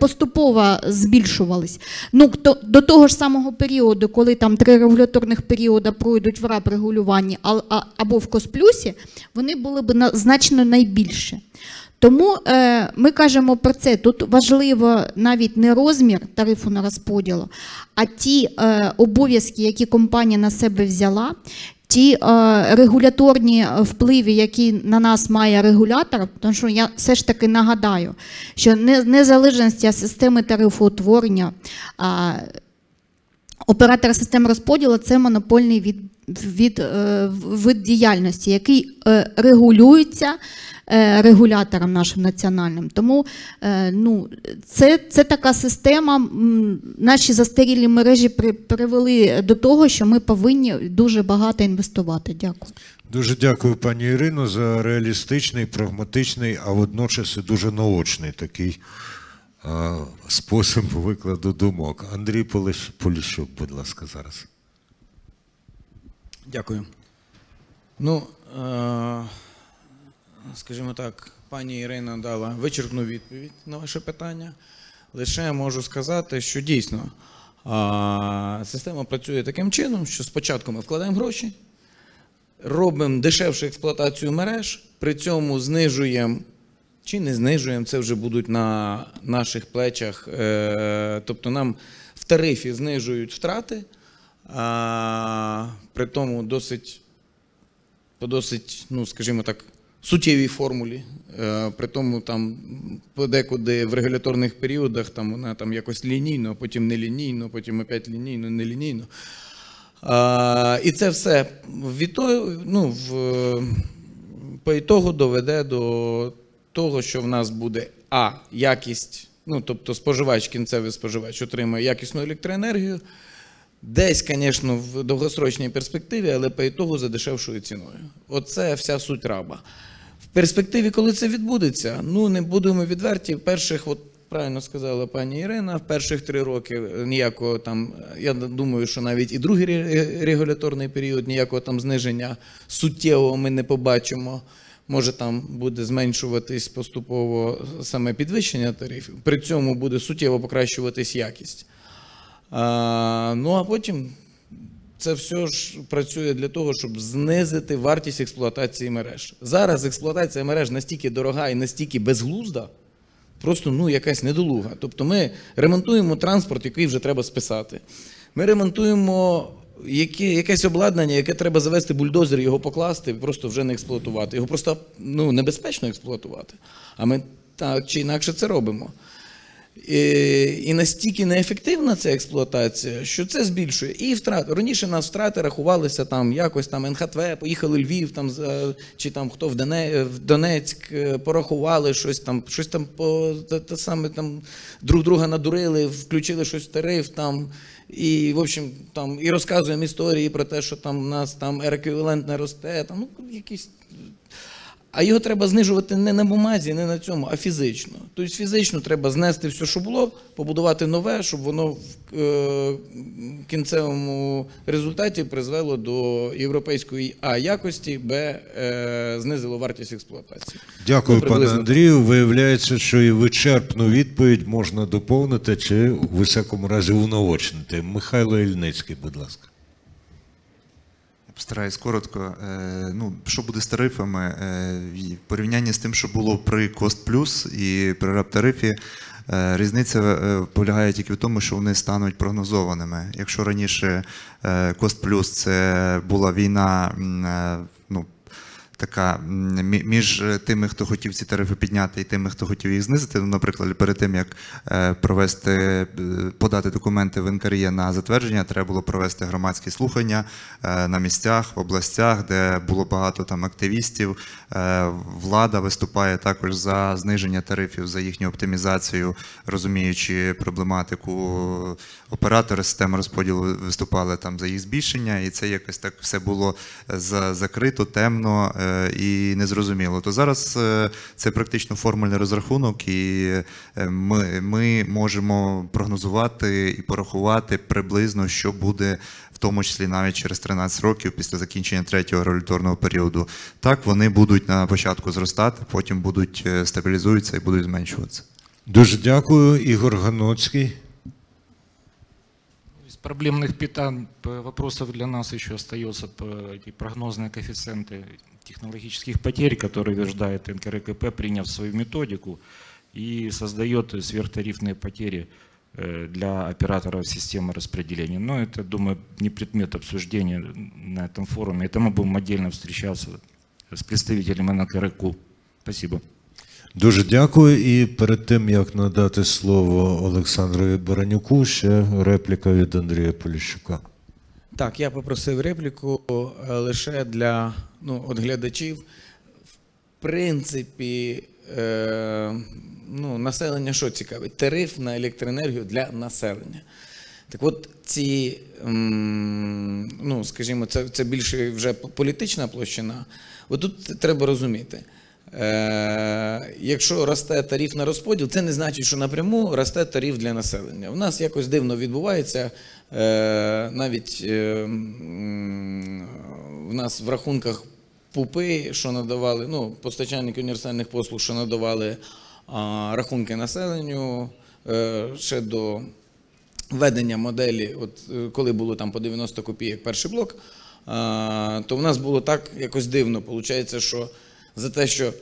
поступово збільшувались. Ну, то, до того ж самого періоду, коли там три регуляторних періоди пройдуть в РАБ регулюванні а, а, або в кост плюсі, вони були б на, значно найбільше. Тому е, ми кажемо про це, тут важливо навіть не розмір тарифу на розподілу, а ті е, обов'язки, які компанія на себе взяла, ті е, регуляторні впливи, які на нас має регулятор, тому що я все ж таки нагадаю, що незалежності системи тарифоутворення, е, оператор систем розподілу – це монопольний від, від, е, вид діяльності, який е, регулюється регулятором нашим національним. Тому ну, це, це така система, наші застарілі мережі привели до того, що ми повинні дуже багато інвестувати. Дякую. Дуже дякую, пані Ірино, за реалістичний, прагматичний, а водночас і дуже наочний такий а, спосіб викладу думок. Андрій Поліщук, будь ласка, зараз. Дякую. Ну, а... Скажімо так, пані Ірина дала вичерпну відповідь на ваше питання. Лише можу сказати, що дійсно система працює таким чином, що спочатку ми вкладаємо гроші, робимо дешевшу експлуатацію мереж, при цьому знижуємо чи не знижуємо, це вже будуть на наших плечах. Тобто нам в тарифі знижують втрати, а при тому досить, по досить, ну скажімо так, суттєвій формулі, при тому там подекуди в регуляторних періодах там вона там якось лінійно, потім нелінійно, потім опять лінійно, нелінійно. А, і це все від того, ну, в, по ітогу доведе до того, що в нас буде а, якість, ну, тобто споживач, кінцевий споживач отримає якісну електроенергію, десь, звісно, в довгосрочній перспективі, але по ітогу за дешевшою ціною. Оце вся суть раба. В перспективі, коли це відбудеться, ну, не будемо відверті, перших, от, правильно сказала пані Ірина, в перших три роки ніякого там, я думаю, що навіть і другий регуляторний період, ніякого там зниження суттєвого ми не побачимо. Може там буде зменшуватись поступово саме підвищення тарифів, при цьому буде суттєво покращуватись якість. А, ну а потім це все ж працює для того, щоб знизити вартість експлуатації мереж. Зараз експлуатація мереж настільки дорога і настільки безглузда, просто ну, якась недолуга. Тобто ми ремонтуємо транспорт, який вже треба списати. Ми ремонтуємо яке, якесь обладнання, яке треба завести бульдозер, його покласти і просто вже не експлуатувати. Його просто ну, небезпечно експлуатувати. А ми так чи інакше це робимо. І, і настільки неефективна ця експлуатація, що це збільшує. І втрати. Раніше нас втрати рахувалися там якось там ен ха те ве, поїхали Львів, там, чи там хто в, Донець, в Донецьк, порахували щось там, щось там, по, те, те саме, там друг друга надурили, включили щось в тариф там. І, в общем, там, і розказуємо історії про те, що там у нас там еквівалент не росте, там, ну, якісь... А його треба знижувати не на бумазі, не на цьому, а фізично. Тобто фізично треба знести все, що було, побудувати нове, щоб воно в кінцевому результаті призвело до європейської а якості, б знизило вартість експлуатації. Дякую, ну, пане Андрію. Виявляється, що і вичерпну відповідь можна доповнити чи в високому разі унаочнити. Михайло Ільницький, будь ласка. Стараюсь коротко. Ну, що буде з тарифами? В порівнянні з тим, що було при Cost Plus і при РАБ-тарифі, різниця полягає тільки в тому, що вони стануть прогнозованими. Якщо раніше Cost Plus – це була війна, ну, така між тими, хто хотів ці тарифи підняти, і тими, хто хотів їх знизити. Ну, наприклад, перед тим, як провести, подати документи в НКРЄ на затвердження, треба було провести громадські слухання на місцях, в областях, де було багато там активістів. Влада виступає також за зниження тарифів, за їхню оптимізацію, розуміючи проблематику. Оператори системи розподілу виступали там за їх збільшення, і це якось так все було закрито, темно і незрозуміло. То зараз це практично формульний розрахунок, і ми, ми можемо прогнозувати і порахувати приблизно, що буде, в тому числі навіть через тринадцять років після закінчення третього регуляторного періоду. Так, вони будуть на початку зростати, потім будуть стабілізуються і будуть зменшуватися. Дуже дякую, Ігор Ганноцький. Проблемных питаний, вопросов для нас еще остается эти прогнозные коэффициенты технологических потерь, которые утверждает НКРКП, приняв свою методику, и создает сверхтарифные потери для операторов системы распределения. Но это, думаю, не предмет обсуждения на этом форуме. Это мы будем отдельно встречаться с представителями НКРКП. Спасибо. Дуже дякую. І перед тим, як надати слово Олександру Баранюку, ще репліка від Андрія Поліщука. Так, я попросив репліку лише для ну, от глядачів. В принципі, е, ну, населення що цікавить? Тариф на електроенергію для населення. Так от ці, м, ну, скажімо, це, це більше вже політична площина. От тут треба розуміти. Якщо росте тариф на розподіл, це не значить, що напряму росте тариф для населення. У нас якось дивно відбувається, навіть в нас в рахунках ПУПи, що надавали, ну, постачальники універсальних послуг, що надавали рахунки населенню, ще до введення моделі, от коли було там по дев'яносто копійок перший блок, то в нас було так якось дивно, виходить, що за те, що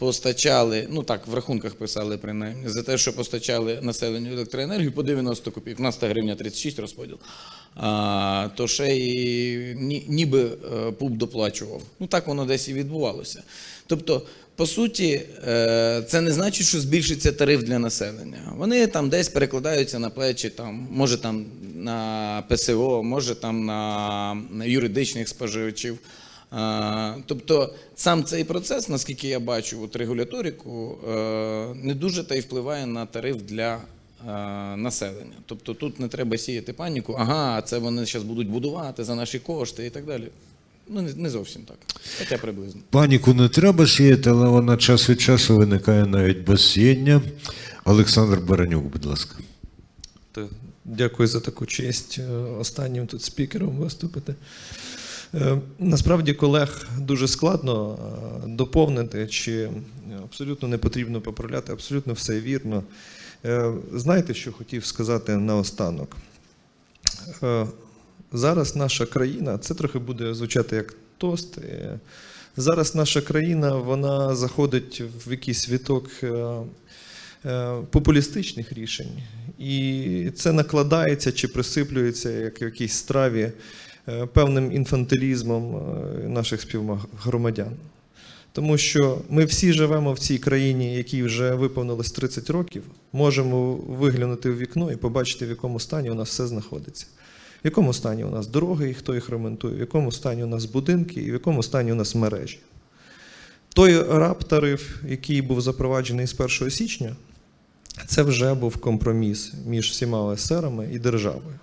постачали, ну так, в рахунках писали принаймні, за те, що постачали населенню електроенергію по дев'яносто копійок, у нас сто гривня тридцять шість розподіл, а, то ще й ні, ніби ПУП доплачував. Ну так воно десь і відбувалося. Тобто, по суті, це не значить, що збільшиться тариф для населення. Вони там десь перекладаються на плечі, там, може там на ПСО, може там на юридичних споживачів. Тобто сам цей процес, наскільки я бачу от регуляторику, не дуже та й впливає на тариф для населення. Тобто тут не треба сіяти паніку, ага, це вони зараз будуть будувати за наші кошти і так далі. Ну, не зовсім так, хоча приблизно. Паніку не треба сіяти, але вона час від часу виникає навіть без сіяння. Олександр Баранюк, будь ласка. Дякую за таку честь останнім тут спікером виступити. Насправді колег дуже складно доповнити, чи абсолютно не потрібно поправляти, абсолютно все вірно. Знаєте, що хотів сказати наостанок? Зараз наша країна, це трохи буде звучати як тост, зараз наша країна, вона заходить в якийсь виток популістичних рішень. І це накладається чи присиплюється, як в якійсь страві, певним інфантилізмом наших співгромадян. Тому що ми всі живемо в цій країні, якій вже виповнилось тридцять років, можемо виглянути в вікно і побачити, в якому стані у нас все знаходиться. В якому стані у нас дороги і хто їх ремонтує, в якому стані у нас будинки і в якому стані у нас мережі. Той РАБ-тариф, який був запроваджений з першого січня, це вже був компроміс між всіма ОСРами і державою.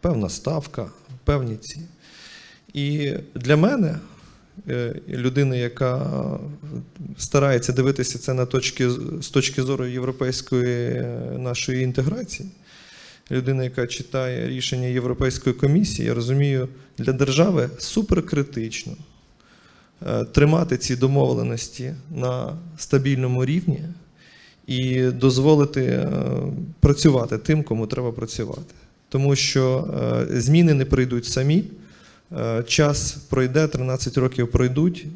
Певна ставка, певні ці. І для мене, людини, яка старається дивитися це на точки, з точки зору європейської нашої інтеграції, людина, яка читає рішення Європейської комісії, я розумію, для держави суперкритично тримати ці домовленості на стабільному рівні і дозволити працювати тим, кому треба працювати. Тому що зміни не прийдуть самі, час пройде, тринадцять років пройдуть,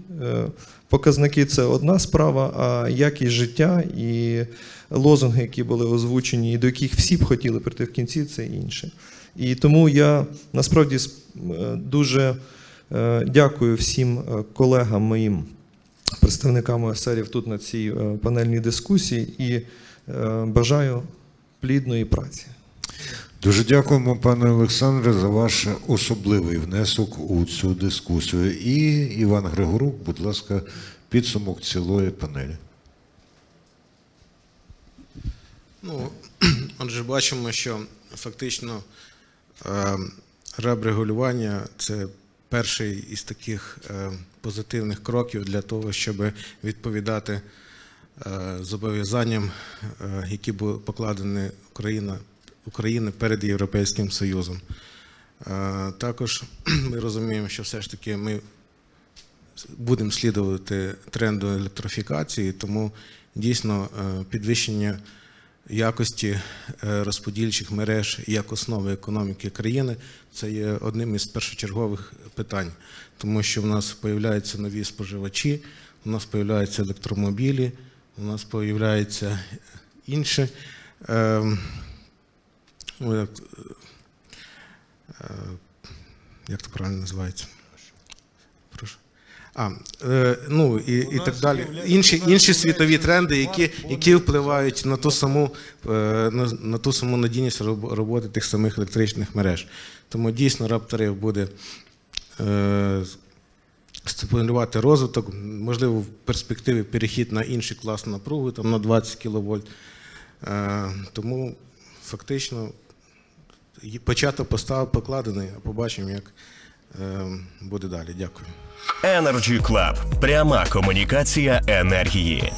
показники – це одна справа, а якість життя і лозунги, які були озвучені, і до яких всі б хотіли прийти в кінці, це інше. І тому я насправді дуже дякую всім колегам моїм, представникам ОСРів тут на цій панельній дискусії і бажаю плідної праці. Дуже дякуємо, пане Олександре, за ваш особливий внесок у цю дискусію. І Іван Григорук, будь ласка, підсумок цілої панелі. Ну, отже, бачимо, що фактично рабрегулювання – це перший із таких позитивних кроків для того, щоб відповідати зобов'язанням, які були покладені Україна. України перед Європейським Союзом. Також ми розуміємо, що все ж таки ми будемо слідувати тренду електрифікації, тому дійсно підвищення якості розподільчих мереж як основи економіки країни це є одним із першочергових питань, тому що в нас появляються нові споживачі, у нас появляються електромобілі, у нас появляються інші як, як то правильно називається? Прошу. А, ну і, і так далі. Інші, інші світові тренди, які, які впливають на ту саму, на, на ту саму надійність роботи тих самих електричних мереж. Тому дійсно РАБ-тариф буде е, стимулювати розвиток, можливо, в перспективі перехід на інший клас напруги, там на двадцять кіловольт. Е, тому фактично початок постав покладений, а побачимо, як е, буде далі. Дякую. Energy Club. Пряма комунікація енергії.